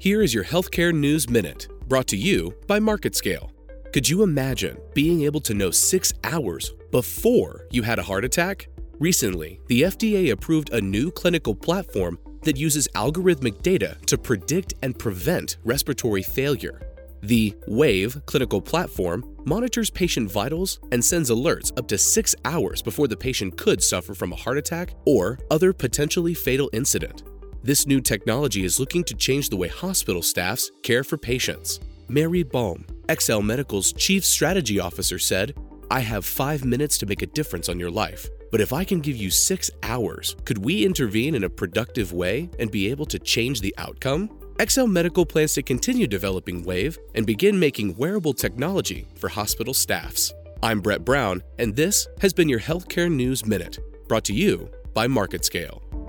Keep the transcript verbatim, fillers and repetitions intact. Here is your Healthcare News Minute, brought to you by MarketScale. Could you imagine being able to know six hours before you had a heart attack? Recently, the F D A approved a new clinical platform that uses algorithmic data to predict and prevent respiratory failure. The WAVE clinical platform monitors patient vitals and sends alerts up to six hours before the patient could suffer from a heart attack or other potentially fatal incident. This new technology is looking to change the way hospital staffs care for patients. Mary Baum, X L Medical's Chief Strategy Officer, said, "I have five minutes to make a difference on your life. But if I can give you six hours, could we intervene in a productive way and be able to change the outcome?" X L Medical plans to continue developing WAVE and begin making wearable technology for hospital staffs. I'm Brett Brown, and this has been your Healthcare News Minute, brought to you by MarketScale.